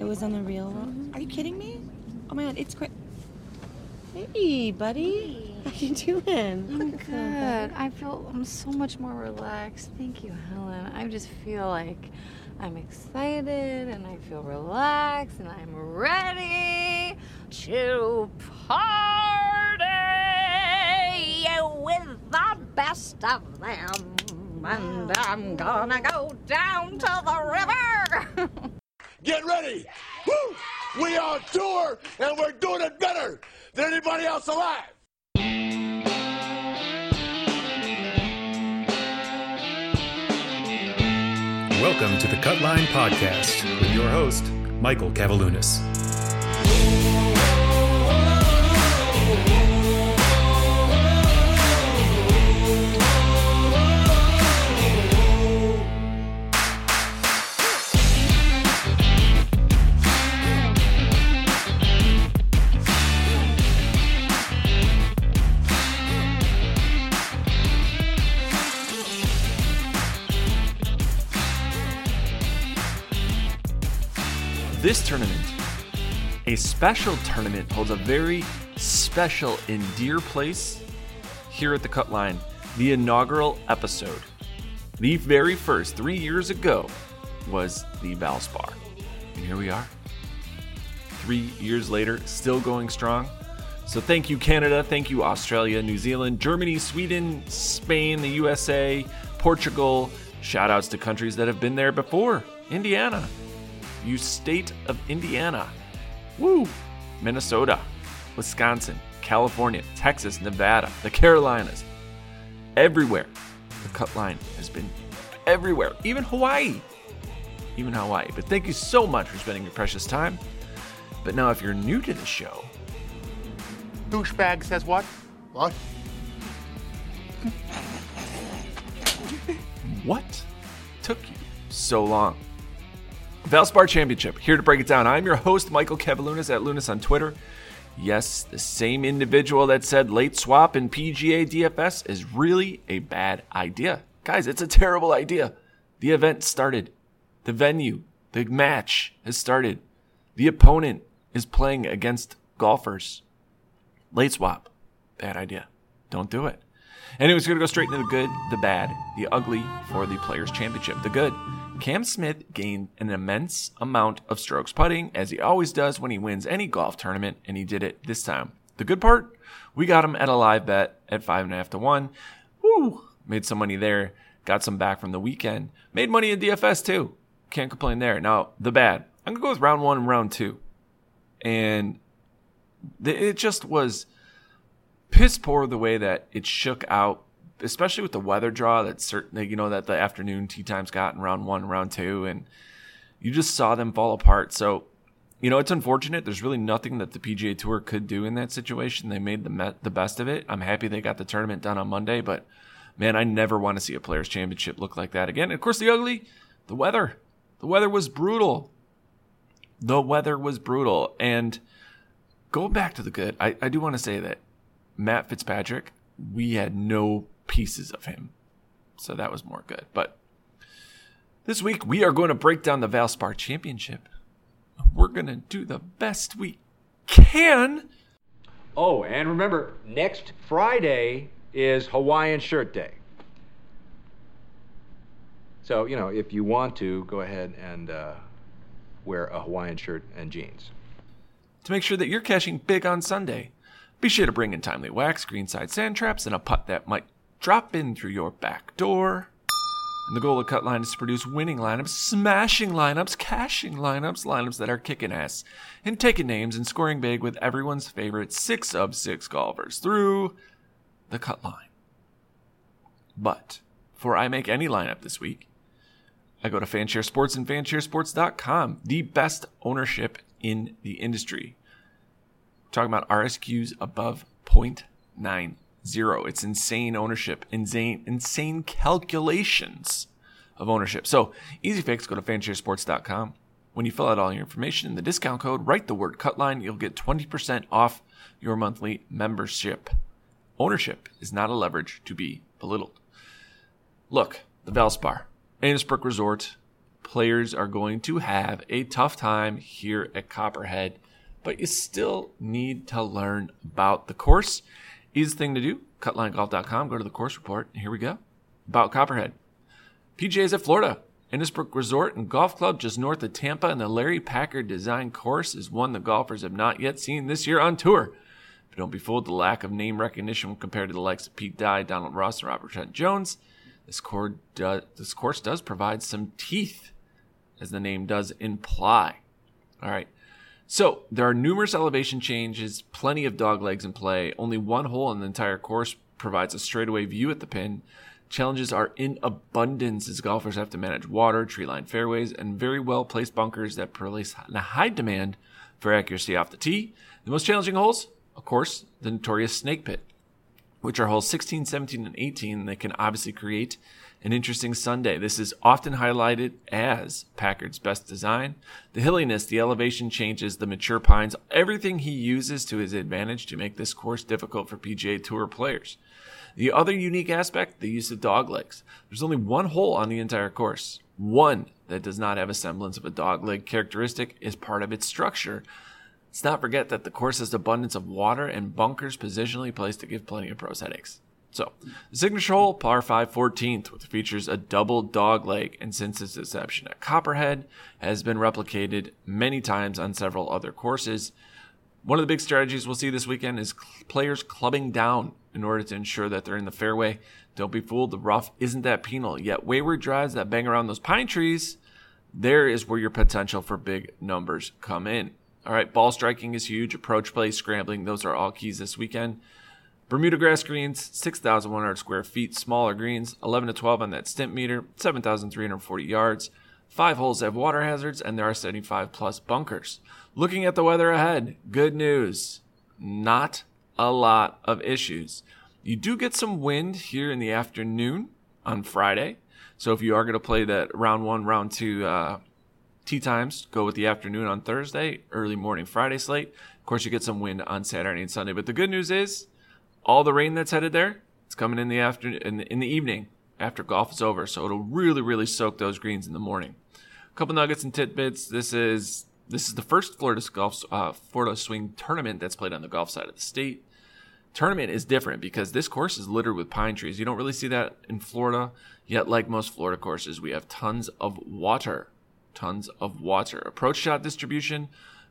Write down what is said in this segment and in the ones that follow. It was on the real one. Are you kidding me? Oh my god, it's quick. Hey, buddy. Hey. How you doing? I'm good. I'm so much more relaxed. Thank you, Helen. I just feel like I'm excited and I feel relaxed and I'm ready to party with the best of them. And I'm gonna go down to the river. Get ready! Woo! We on tour and we're doing it better than anybody else alive. Welcome to the Cutline Podcast with your host, Michael Kavaliunas. This tournament, a special tournament, holds a very special and dear place here at the Cutline. The inaugural episode, the very first 3 years ago, was the Valspar. And here we are, 3 years later, still going strong. So thank you, Canada. Thank you, Australia, New Zealand, Germany, Sweden, Spain, the USA, Portugal. Shout outs to countries that have been there before. Indiana. You state of Indiana, woo, Minnesota, Wisconsin, California, Texas, Nevada, the Carolinas, everywhere. The Cutline has been everywhere, even Hawaii. But thank you so much for spending your precious time. But now if you're new to the show. Douchebag says what? What? What took you so long? Valspar Championship, here to break it down. I'm your host, Michael Kavaliunas, at Lunas on Twitter. Yes, the same individual that said late swap in PGA DFS is really a bad idea. Guys, it's a terrible idea. The event started. The venue, the match has started. The opponent is playing against golfers. Late swap, bad idea. Don't do it. Anyways, we're going to go straight into the good, the bad, the ugly for the Players Championship. The good. Cam Smith gained an immense amount of strokes putting, as he always does when he wins any golf tournament, and he did it this time. The good part? We got him at a live bet at 5.5 to 1. Woo! Made some money there. Got some back from the weekend. Made money in DFS too. Can't complain there. Now, the bad. I'm going to go with round one and round two. And it just was piss poor the way that it shook out, especially with the weather draw that certainly, you know, that the afternoon tee times got in round one, round two, and you just saw them fall apart. So, you know, it's unfortunate. There's really nothing that the PGA Tour could do in that situation. They made the best of it. I'm happy they got the tournament done on Monday, but man, I never want to see a Players Championship look like that again. And of course, the ugly, the weather. The weather was brutal. And going back to the good, I do want to say that Matt Fitzpatrick, we had no pieces of him. So that was more good. But this week, we are going to break down the Valspar Championship. We're going to do the best we can. Oh, and remember, next Friday is Hawaiian Shirt Day. So, you know, if you want to, go ahead and wear a Hawaiian shirt and jeans. To make sure that you're cashing big on Sunday. Be sure to bring in timely wax, greenside sand traps, and a putt that might drop in through your back door. And the goal of Cutline is to produce winning lineups, smashing lineups, cashing lineups, lineups that are kicking ass, and taking names and scoring big with everyone's favorite 6 of 6 golfers through the Cutline. But before I make any lineup this week, I go to FanShare Sports and FanShareSports.com, the best ownership in the industry. Talking about RSQs above 0.90. It's insane ownership, insane calculations of ownership. So easy fix, go to fansharesports.com. When you fill out all your information in the discount code, write the word Cutline, you'll get 20% off your monthly membership. Ownership is not a leverage to be belittled. Look, the Valspar, Annisbrook Resort, players are going to have a tough time here at Copperhead, but you still need to learn about the course. Easy thing to do, cutlinegolf.com, go to the course report, and here we go. About Copperhead. PGA's at Florida. Innisbrook Resort and Golf Club just north of Tampa, and the Larry Packard design course is one the golfers have not yet seen this year on tour. But don't be fooled, the lack of name recognition when compared to the likes of Pete Dye, Donald Ross, and Robert Trent Jones. This course does provide some teeth, as the name does imply. All right. So there are numerous elevation changes, plenty of dog legs in play. Only one hole in the entire course provides a straightaway view at the pin. Challenges are in abundance as golfers have to manage water, tree-lined fairways, and very well-placed bunkers that place a high demand for accuracy off the tee. The most challenging holes, of course, the notorious Snake Pit, which are holes 16, 17, and 18 that can obviously create an interesting Sunday. This is often highlighted as Packard's best design. The hilliness, the elevation changes, the mature pines, everything he uses to his advantage to make this course difficult for PGA Tour players. The other unique aspect, the use of dog legs. There's only one hole on the entire course. One that does not have a semblance of a dog leg characteristic is part of its structure. Let's not forget that the course has abundance of water and bunkers positionally placed to give plenty of pros headaches. So, the signature hole, par 5 14th, which features a double dog leg, and since its inception at Copperhead, has been replicated many times on several other courses. One of the big strategies we'll see this weekend is players clubbing down in order to ensure that they're in the fairway. Don't be fooled, the rough isn't that penal, yet wayward drives that bang around those pine trees, there is where your potential for big numbers come in. All right, ball striking is huge, approach play, scrambling, those are all keys this weekend. Bermuda grass greens, 6,100 square feet, smaller greens, 11 to 12 on that stimp meter, 7,340 yards. 5 holes have water hazards, and there are 75 plus bunkers. Looking at the weather ahead, good news, not a lot of issues. You do get some wind here in the afternoon on Friday. So if you are going to play that round one, round two tee times, go with the afternoon on Thursday, early morning Friday slate. Of course, you get some wind on Saturday and Sunday. But the good news is all the rain that's headed there, it's coming in the afternoon, in the evening after golf is over. So it'll really, really soak those greens in the morning. A couple nuggets and tidbits. This is the first Florida Swing tournament that's played on the golf side of the state. Tournament is different because this course is littered with pine trees. You don't really see that in Florida, yet like most Florida courses, we have tons of water. Approach shot distribution.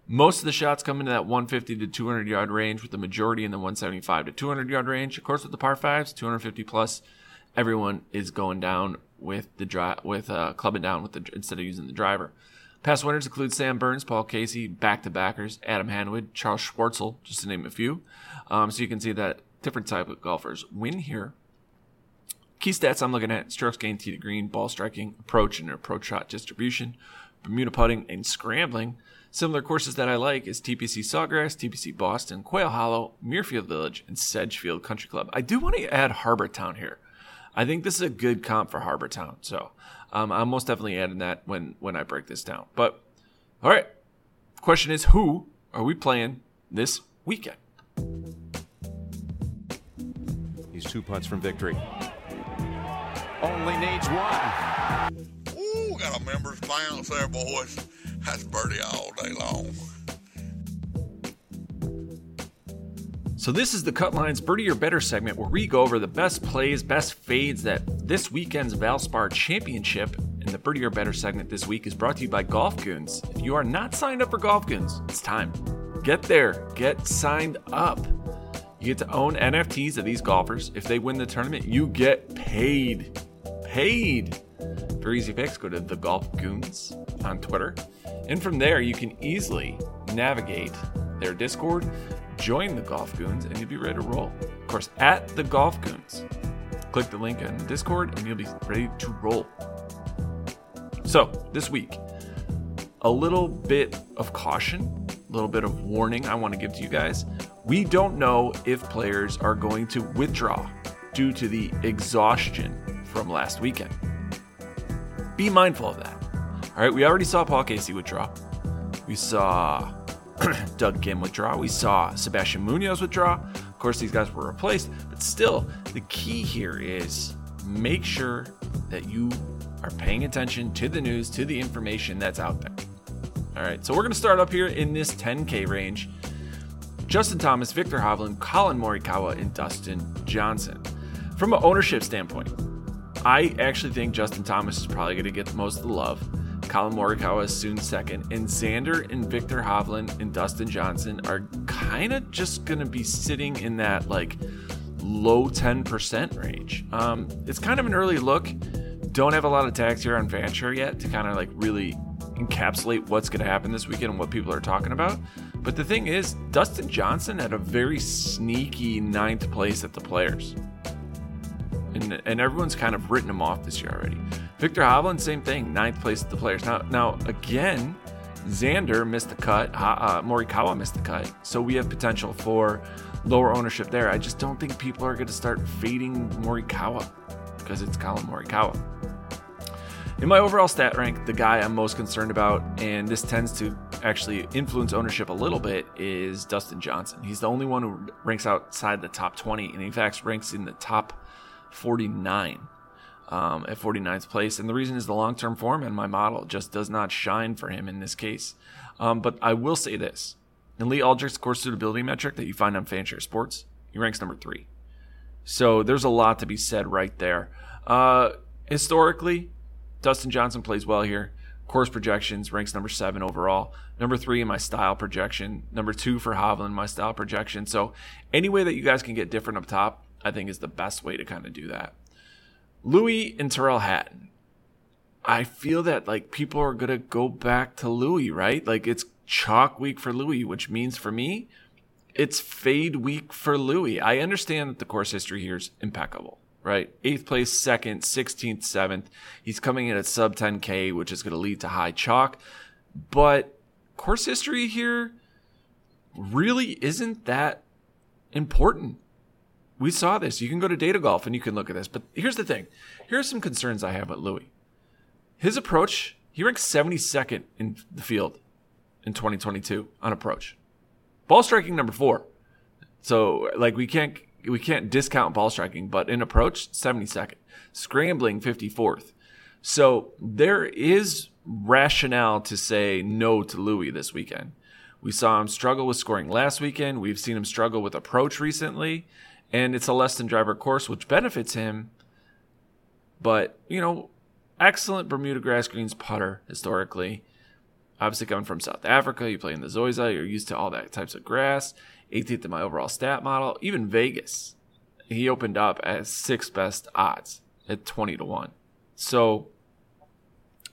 Most of the shots come into that 150 to 200 yard range, with the majority in the 175 to 200 yard range. Of course, with the par fives, 250 plus, everyone is going down with the clubbing down with instead of using the driver. Past winners include Sam Burns, Paul Casey, back-to-backers, Adam Hanwood, Charles Schwartzel, just to name a few. So you can see that different type of golfers win here. Key stats I'm looking at, strokes gained, tee to green, ball striking, approach, and approach shot distribution, Bermuda putting, and scrambling. Similar courses that I like is TPC Sawgrass, TPC Boston, Quail Hollow, Muirfield Village, and Sedgefield Country Club. I do want to add Harbor Town here. I think this is a good comp for Harbor Town, so I'm most definitely adding that when I break this down. But, all right, question is, who are we playing this weekend? These two putts from victory. Only needs one. Ooh, got a members bounce there, boys. That's birdie all day long. So this is the Cut Lines Birdie or Better segment, where we go over the best plays, best fades that this weekend's Valspar Championship. And the Birdie or Better segment this week is brought to you by Golf Goons. If you are not signed up for Golf Goons, it's time. Get there. Get signed up. You get to own NFTs of these golfers. If they win the tournament, you get paid. For easy picks, go to The Golf Goons on Twitter. And from there, you can easily navigate their Discord, join the Golf Goons, and you'll be ready to roll. Of course, at the Golf Goons, click the link in the Discord and you'll be ready to roll. So this week, a little bit of caution, a little bit of warning I want to give to you guys. We don't know if players are going to withdraw due to the exhaustion from last weekend. Be mindful of that. All right, we already saw Paul Casey withdraw. We saw Doug Kim withdraw. We saw Sebastian Munoz withdraw. Of course, these guys were replaced, but still, the key here is make sure that you are paying attention to the news, to the information that's out there. All right, so we're going to start up here in this 10K range. Justin Thomas, Victor Hovland, Colin Morikawa, and Dustin Johnson. From an ownership standpoint, I actually think Justin Thomas is probably going to get the most of the love. Colin Morikawa is soon second, and Xander and Victor Hovland and Dustin Johnson are kind of just going to be sitting in that like low 10% range. It's kind of an early look. Don't have a lot of tags here on FanShare yet to kind of like really encapsulate what's going to happen this weekend and what people are talking about. But the thing is, Dustin Johnson had a very sneaky 9th place at the Players. And everyone's kind of written him off this year already. Victor Hovland, same thing, 9th place at the Players. Now again, Xander missed the cut. Morikawa missed the cut. So we have potential for lower ownership there. I just don't think people are going to start fading Morikawa because it's Colin Morikawa. In my overall stat rank, the guy I'm most concerned about, and this tends to actually influence ownership a little bit, is Dustin Johnson. He's the only one who ranks outside the top 20, and in fact ranks in the top 49 at 49th place. And the reason is the long-term form in my model just does not shine for him in this case. But I will say this. In Lee Aldrich's course suitability metric that you find on FanShare Sports, he ranks number 3. So there's a lot to be said right there. Historically, Dustin Johnson plays well here. Course projections, ranks number 7 overall, number 3 in my style projection, number 2 for Hovland, my style projection. So any way that you guys can get different up top, I think is the best way to kind of do that. Louis and Tyrrell Hatton. I feel that like people are going to go back to Louis, right? Like it's chalk week for Louis, which means for me, it's fade week for Louis. I understand that the course history here is impeccable, right? 8th place, 2nd, 16th, 7th. He's coming in at sub 10K, which is going to lead to high chalk. But course history here really isn't that important. We saw this. You can go to Data Golf and you can look at this. But here's the thing. Here are some concerns I have with Louis. His approach, he ranks 72nd in the field in 2022 on approach. Ball striking number 4. So like we can't discount ball striking, but in approach, 72nd. Scrambling, 54th. So there is rationale to say no to Louis this weekend. We saw him struggle with scoring last weekend. We've seen him struggle with approach recently. And it's a less than driver course, which benefits him. But, you know, excellent Bermuda grass greens putter historically. Obviously coming from South Africa, you play in the Zoysia, you're used to all that types of grass. 18th in my overall stat model. Even Vegas, he opened up at 6th best odds at 20-1. So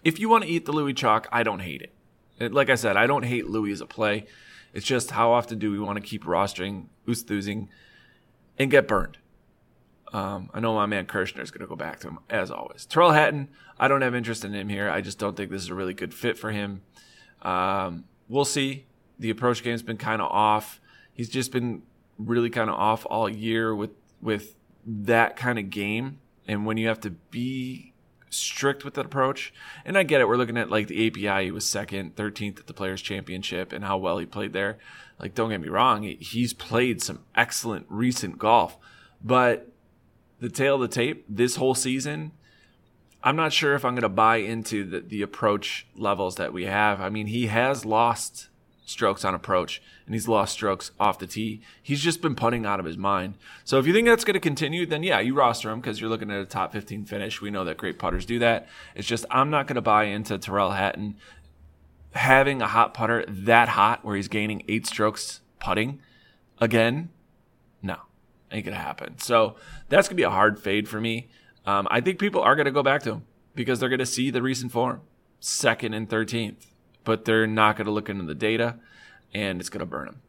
if you want to eat the Louis chalk, I don't hate it. Like I said, I don't hate Louis as a play. It's just how often do we want to keep rostering, Oosthuizen, and get burned. I know my man Kirshner is going to go back to him, as always. Tyrrell Hatton, I don't have interest in him here. I just don't think this is a really good fit for him. We'll see. The approach game's been kind of off. He's just been really kind of off all year with that kind of game. And when you have to be strict with that approach, and I get it, we're looking at like the API, he was 2nd, 13th at the Players Championship and how well he played there. Like, don't get me wrong, he's played some excellent recent golf, but the tail of the tape this whole season, I'm not sure if I'm going to buy into the approach levels that we have. I mean, he has lost strokes on approach and he's lost strokes off the tee. He's just been putting out of his mind. So if you think that's going to continue, then yeah, you roster him because you're looking at a top 15 finish. We know that great putters do that. It's just I'm not going to buy into Tyrrell Hatton having a hot putter that hot where he's gaining 8 strokes putting again. No, ain't going to happen. So that's going to be a hard fade for me. I think people are going to go back to him because they're going to see the recent form, 2nd and 13th. But they're not going to look into the data, and it's going to burn him.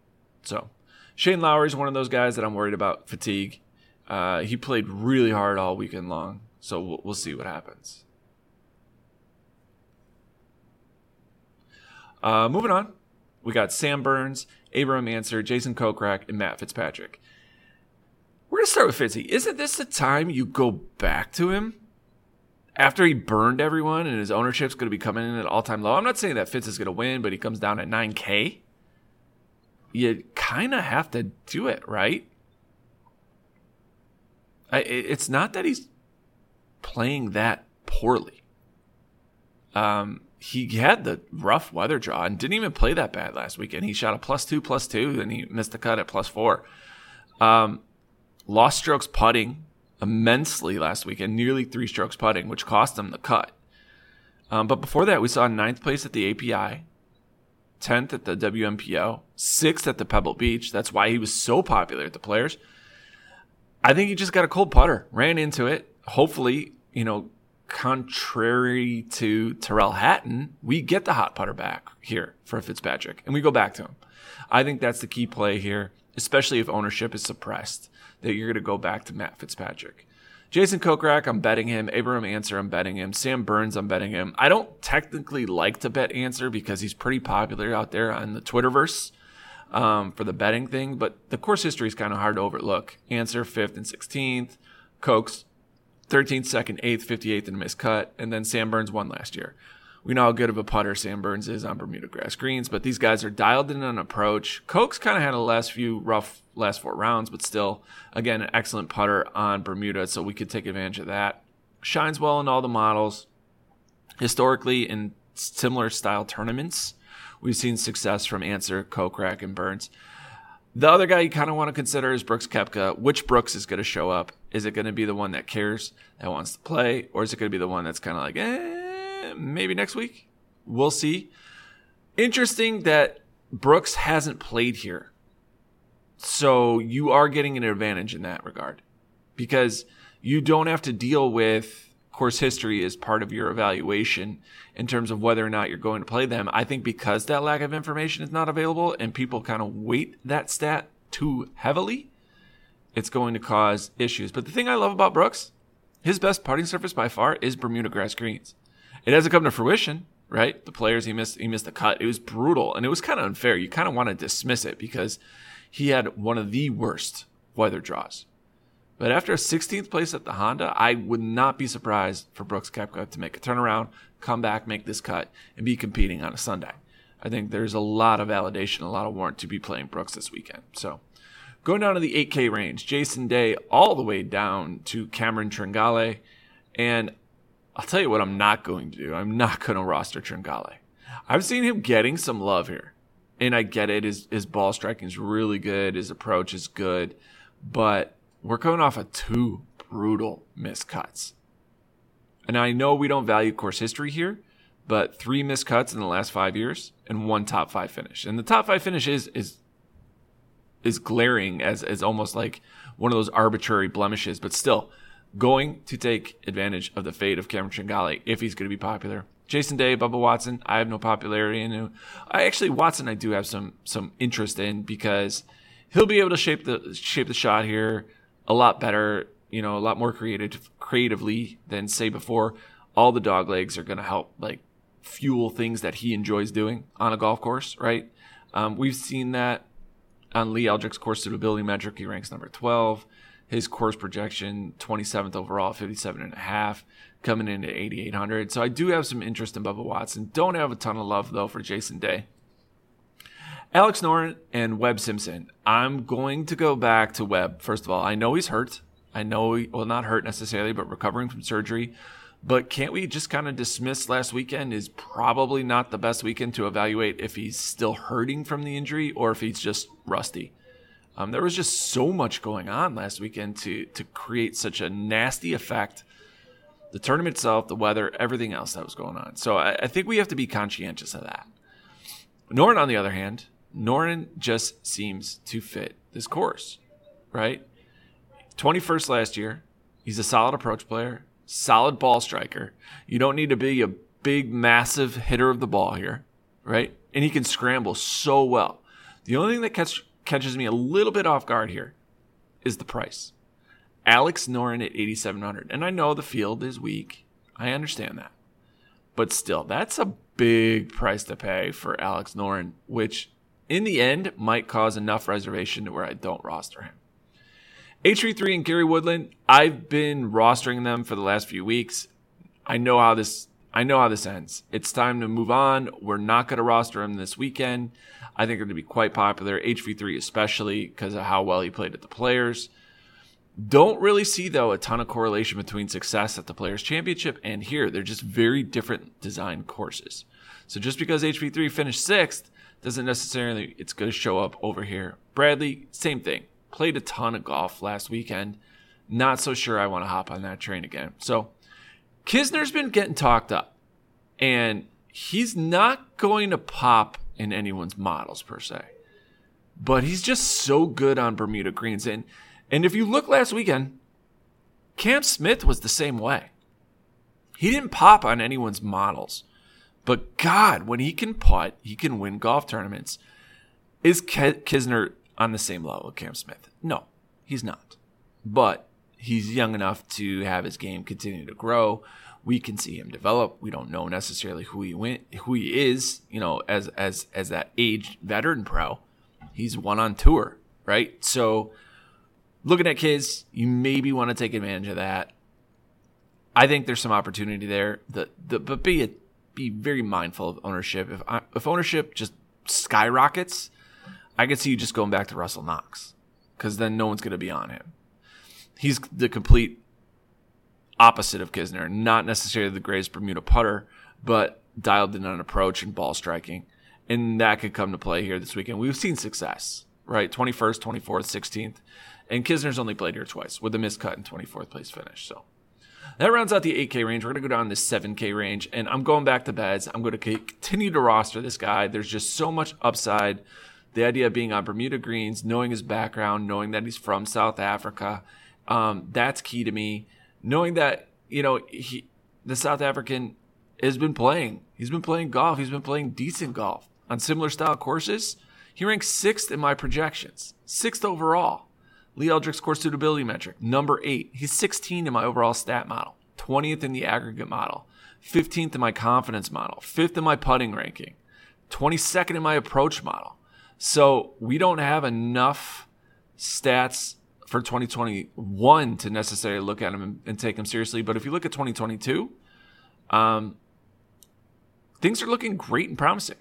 So Shane Lowry is one of those guys that I'm worried about fatigue. He played really hard all weekend long, so we'll see what happens. Moving on, we got Sam Burns, Abraham Ancer, Jason Kokrak, and Matt Fitzpatrick. We're going to start with Fitzy. Isn't this the time you go back to him? After he burned everyone and his ownership's going to be coming in at an all-time low. I'm not saying that Fitz is going to win, but he comes down at 9K. You kind of have to do it, right? It's not that he's playing that poorly. He had the rough weather draw and didn't even play that bad last weekend. He shot a +2/+2, then he missed the cut at +4. Lost strokes putting immensely last weekend, nearly 3 strokes putting, which cost him the cut. But before that, we saw 9th place at the API, 10th at the WMPO, 6th at the Pebble Beach. That's why he was so popular at the Players. I think he just got a cold putter, ran into it. Hopefully, you know, contrary to Tyrrell Hatton, we get the hot putter back here for Fitzpatrick, and we go back to him. I think that's the key play here, especially if ownership is suppressed, that you're going to go back to Matt Fitzpatrick. Jason Kokrak, I'm betting him. Abraham Ancer, I'm betting him. Sam Burns, I'm betting him. I don't technically like to bet Ancer because he's pretty popular out there on the Twitterverse for the betting thing, but the course history is kind of hard to overlook. Ancer, 5th and 16th. Kokes, 13th, 2nd, 8th, 58th, and a missed cut. And then Sam Burns won last year. We know how good of a putter Sam Burns is on Bermuda grass greens, but these guys are dialed in on approach. Kokes kind of had a last 4 rounds, but still, again, an excellent putter on Bermuda, so we could take advantage of that. Shines well in all the models. Historically, in similar style tournaments, we've seen success from Ancer, Kokrak, and Burns. The other guy you kind of want to consider is Brooks Koepka. Which Brooks is going to show up? Is it going to be the one that cares, that wants to play? Or is it going to be the one that's kind of like, maybe next week? We'll see. Interesting that Brooks hasn't played here. So you are getting an advantage in that regard, because you don't have to deal with course history as part of your evaluation in terms of whether or not you're going to play them. I think because that lack of information is not available and people kind of weight that stat too heavily, it's going to cause issues. But the thing I love about Brooks, his best putting surface by far is Bermuda grass greens. It hasn't come to fruition, right? The Players, he missed a cut. It was brutal and it was kind of unfair. You kind of want to dismiss it because he had one of the worst weather draws. But after a 16th place at the Honda, I would not be surprised for Brooks Koepka to make a turnaround, come back, make this cut, and be competing on a Sunday. I think there's a lot of validation, a lot of warrant to be playing Brooks this weekend. So going down to the 8K range, Jason Day all the way down to Cameron Tringale. And I'll tell you what I'm not going to do. I'm not going to roster Tringale. I've seen him getting some love here. And I get it. His ball striking is really good. His approach is good. But we're coming off of 2 brutal missed cuts. And I know we don't value course history here, but 3 missed cuts in the last 5 years and 1 top 5 finish. And the top 5 finish is glaring as almost like one of those arbitrary blemishes, but still going to take advantage of the fate of Cameron Tringale if he's going to be popular. Jason Day, Bubba Watson, I have no popularity in him. Watson I do have some interest in because he'll be able to shape the shot here a lot better, you know, a lot more creatively than, say, before. All the dog legs are going to help, like, fuel things that he enjoys doing on a golf course, right? We've seen that on Lee Eldrick's course suitability metric. He ranks number 12. His course projection, 27th overall, 57.5, coming in at 8,800. So I do have some interest in Bubba Watson. Don't have a ton of love, though, for Jason Day. Alex Noren and Webb Simpson. I'm going to go back to Webb. First of all, I know he's hurt. I know not hurt necessarily, but recovering from surgery. But can't we just kind of dismiss last weekend is probably not the best weekend to evaluate if he's still hurting from the injury or if he's just rusty. There was just so much going on last weekend to create such a nasty effect. The tournament itself, the weather, everything else that was going on. So I think we have to be conscientious of that. Noren, on the other hand, Noren just seems to fit this course, right? 21st last year. He's a solid approach player, solid ball striker. You don't need to be a big, massive hitter of the ball here, right? And he can scramble so well. The only thing that catches me a little bit off guard here is the price. Alex Noren at 8,700. And I know the field is weak. I understand that. But still, that's a big price to pay for Alex Noren, which in the end, might cause enough reservation to where I don't roster him. HV3 and Gary Woodland, I've been rostering them for the last few weeks. I know how this ends. It's time to move on. We're not going to roster him this weekend. I think they're going to be quite popular, HV3 especially, because of how well he played at the Players. Don't really see, though, a ton of correlation between success at the Players Championship and here. They're just very different design courses. So just because HV3 finished sixth doesn't necessarily it's going to show up over here. Bradley, same thing. Played a ton of golf last weekend. Not so sure I want to hop on that train again. So Kisner's been getting talked up, and he's not going to pop in anyone's models per se. But he's just so good on Bermuda greens. And if you look last weekend, Cam Smith was the same way. He didn't pop on anyone's models. But God, when he can putt, he can win golf tournaments. Is Kisner on the same level as Cam Smith? No, he's not. But he's young enough to have his game continue to grow. We can see him develop. We don't know necessarily who he is, you know, as that aged veteran pro. He's one on tour, right? So looking at kids, you maybe want to take advantage of that. I think there's some opportunity there. But be very mindful of ownership. If ownership just skyrockets, I could see you just going back to Russell Knox, because then no one's going to be on him. He's the complete opposite of Kisner. Not necessarily the greatest Bermuda putter, but dialed in on approach and ball striking. And that could come to play here this weekend. We've seen success, right? 21st, 24th, 16th. And Kisner's only played here twice with a missed cut and 24th place finish. So that rounds out the 8K range. We're going to go down to the 7K range. And I'm going back to beds. I'm going to continue to roster this guy. There's just so much upside. The idea of being on Bermuda greens, knowing his background, knowing that he's from South Africa, that's key to me. Knowing that, you know, the South African has been playing. He's been playing golf. He's been playing decent golf on similar style courses. He ranks 6th in my projections, 6th overall. Lee Eldrick's course suitability metric, number 8. He's 16 in my overall stat model, 20th in the aggregate model, 15th in my confidence model, 5th in my putting ranking, 22nd in my approach model. So we don't have enough stats for 2021 to necessarily look at him and take him seriously. But if you look at 2022, things are looking great and promising.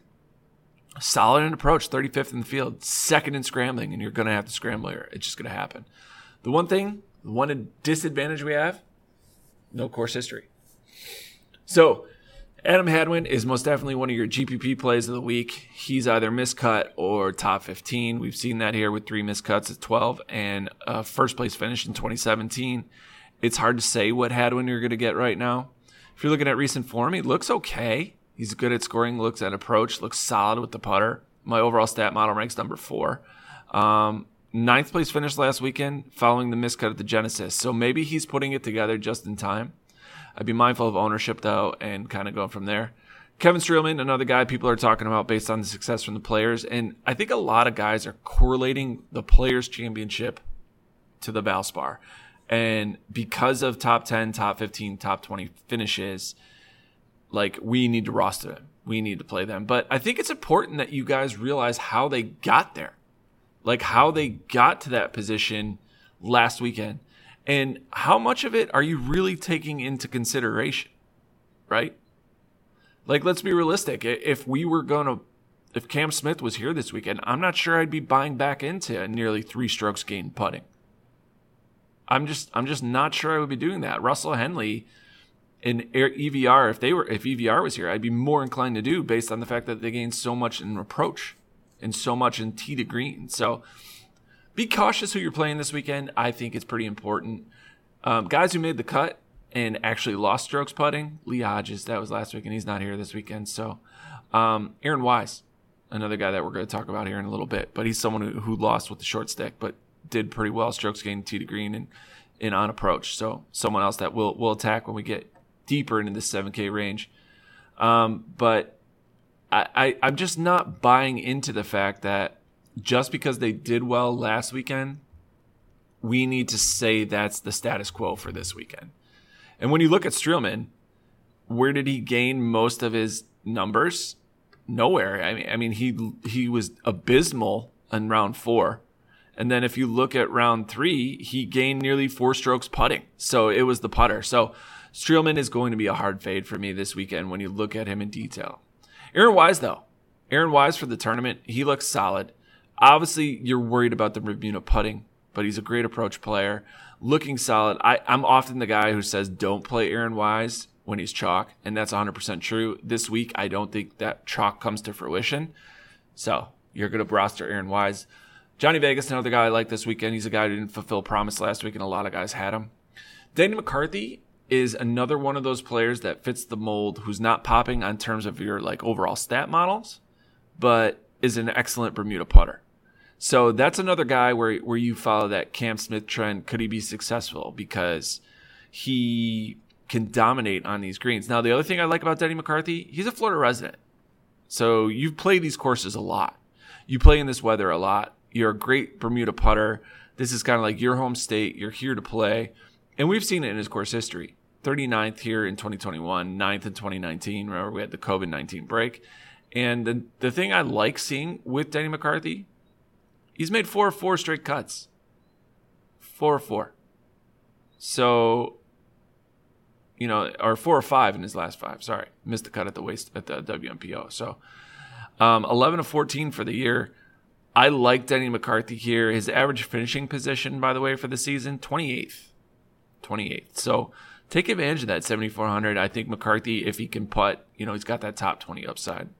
Solid in approach, 35th in the field, 2nd in scrambling, and you're going to have to scramble here. It's just going to happen. The one disadvantage we have, no course history. So Adam Hadwin is most definitely one of your GPP plays of the week. He's either miscut or top 15. We've seen that here with 3 miscuts at 12 and a first place finish in 2017. It's hard to say what Hadwin you're going to get right now. If you're looking at recent form, he looks okay. He's good at scoring, looks at approach, looks solid with the putter. My overall stat model ranks number 4. 9th place finish last weekend following the miscut at the Genesis. So maybe he's putting it together just in time. I'd be mindful of ownership, though, and kind of going from there. Kevin Streelman, another guy people are talking about based on the success from the Players. And I think a lot of guys are correlating the Players Championship to the Valspar. And because of top 10, top 15, top 20 finishes, like, we need to roster them. We need to play them. But I think it's important that you guys realize how they got there, like how they got to that position last weekend, and how much of it are you really taking into consideration, right? Like, let's be realistic. If Cam Smith was here this weekend, I'm not sure I'd be buying back into nearly 3 strokes gained putting. I'm just not sure I would be doing that. Russell Henley and EVR, if EVR was here, I'd be more inclined to do, based on the fact that they gained so much in approach and so much in tee to green. So be cautious who you're playing this weekend. I think it's pretty important. Guys who made the cut and actually lost strokes putting, Lee Hodges, that was last week, and he's not here this weekend. So Aaron Wise, another guy that we're going to talk about here in a little bit, but he's someone who lost with the short stick, but did pretty well strokes gained tee to green and on approach. So someone else that we'll attack when we get deeper into the 7K range. But I'm just not buying into the fact that just because they did well last weekend, we need to say that's the status quo for this weekend. And when you look at Streelman, where did he gain most of his numbers? Nowhere. I mean, he was abysmal in round 4. And then if you look at round 3, he gained nearly 4 strokes putting. So it was the putter. So Streelman is going to be a hard fade for me this weekend when you look at him in detail. Aaron Wise, though. Aaron Wise for the tournament, he looks solid. Obviously, you're worried about the Bermuda putting, but he's a great approach player, looking solid. I'm often the guy who says don't play Aaron Wise when he's chalk, and that's 100% true. This week, I don't think that chalk comes to fruition. So you're going to roster Aaron Wise. Johnny Vegas, another guy I like this weekend. He's a guy who didn't fulfill promise last week, and a lot of guys had him. Danny McCarthy is another one of those players that fits the mold, who's not popping on terms of your like overall stat models, but is an excellent Bermuda putter. So that's another guy where you follow that Cam Smith trend. Could he be successful? Because he can dominate on these greens. Now, the other thing I like about Danny McCarthy, he's a Florida resident. So you play these courses a lot. You play in this weather a lot. You're a great Bermuda putter. This is kind of like your home state. You're here to play. And we've seen it in his course history. 39th here in 2021, 9th in 2019. Remember, we had the COVID-19 break. And the thing I like seeing with Danny McCarthy, he's made 4 of 4 straight cuts. 4 of 4. So, you know, or 4 of 5 in his last 5. Sorry, missed the cut at the waist at the WMPO. So, 11 of 14 for the year. I like Danny McCarthy here. His average finishing position, by the way, for the season, 28th. So take advantage of that 7,400. I think McCarthy, if he can putt, you know, he's got that top 20 upside.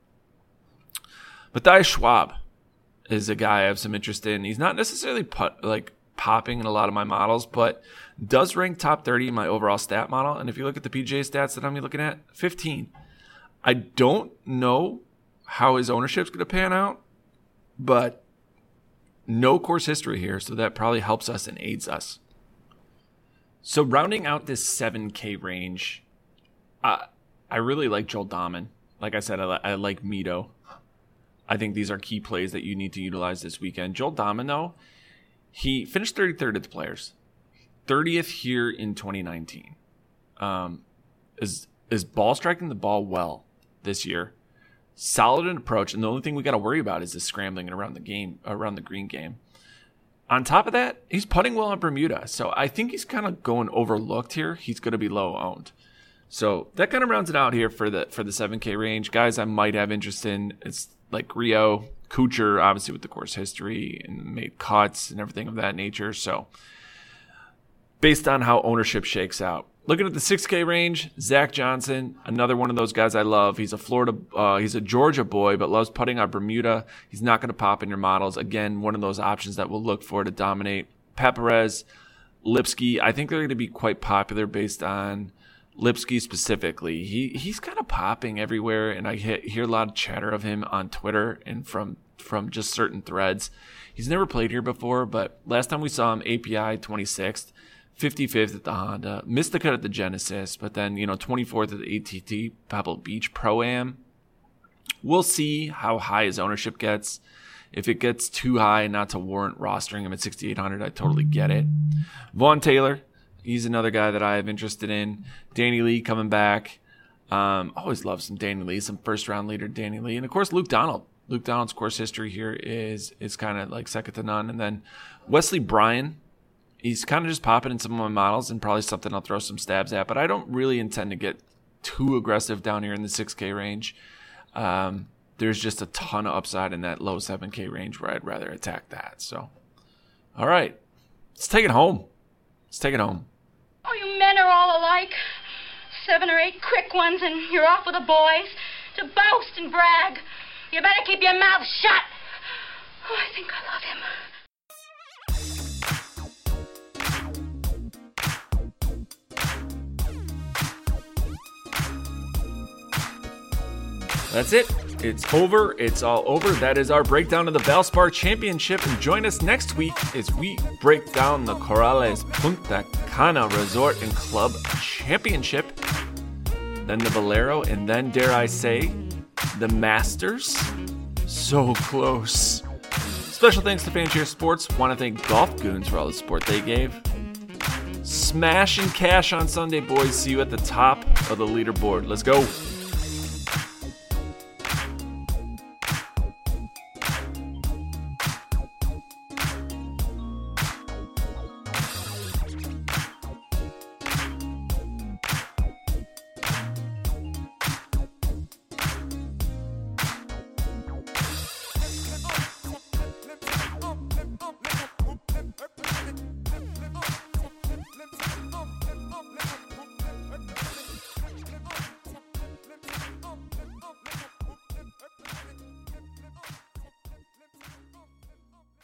Matthias Schwab is a guy I have some interest in. He's not necessarily popping in a lot of my models, but does rank top 30 in my overall stat model. And if you look at the PGA stats that I'm looking at, 15. I don't know how his ownership's going to pan out, but no course history here, so that probably helps us and aids us. So rounding out this 7K range, I really like Joel Dahmen. Like I said, I like Mito. I think these are key plays that you need to utilize this weekend. Joel Dahmen, though, he finished 33rd at the Players, 30th here in 2019. Is ball striking the ball well this year? Solid an approach, and the only thing we got to worry about is the scrambling around the game, around the green game. On top of that, he's putting well on Bermuda, so I think he's kind of going overlooked here. He's going to be low owned. So that kind of rounds it out here for the 7K range. Guys I might have interest in, it's like Rio, Kuchar, obviously with the course history and made cuts and everything of that nature. So based on how ownership shakes out. Looking at the 6K range, Zach Johnson, another one of those guys I love. He's a Georgia boy, but loves putting on Bermuda. He's not going to pop in your models. Again, one of those options that we'll look for to dominate. Pat Perez, Lipsky, I think they're going to be quite popular based on Lipsky specifically. He's kind of popping everywhere, and I hear a lot of chatter of him on Twitter and from just certain threads. He's never played here before, but last time we saw him, API 26th, 55th at the Honda, missed the cut at the Genesis, but then, you know, 24th at the ATT Pebble Beach Pro-Am. We'll see how high his ownership gets. If it gets too high not to warrant rostering him at 6,800, I totally get it. Vaughn Taylor, he's another guy that I have interested in. Danny Lee coming back. Always love some Danny Lee, some first-round leader Danny Lee. And, of course, Luke Donald. Luke Donald's course history here is kind of like second to none. And then Wesley Bryan, he's kind of just popping in some of my models and probably something I'll throw some stabs at. But I don't really intend to get too aggressive down here in the 6K range. There's just a ton of upside in that low 7K range where I'd rather attack that. So, all right, let's take it home. Oh, you men are all alike. 7 or 8 quick ones, and you're off with the boys to boast and brag. You better keep your mouth shut. Oh, I think I love him. That's it. It's over. It's all over. That is our breakdown of the Valspar Championship. And join us next week as we break down the Corrales Punta Cana Resort and Club Championship, then the Valero, and then, dare I say, the Masters. So close. Special thanks to FanShare Sports. Want to thank Golf Goons for all the support they gave. Smash and cash on Sunday, boys. See you at the top of the leaderboard. Let's go.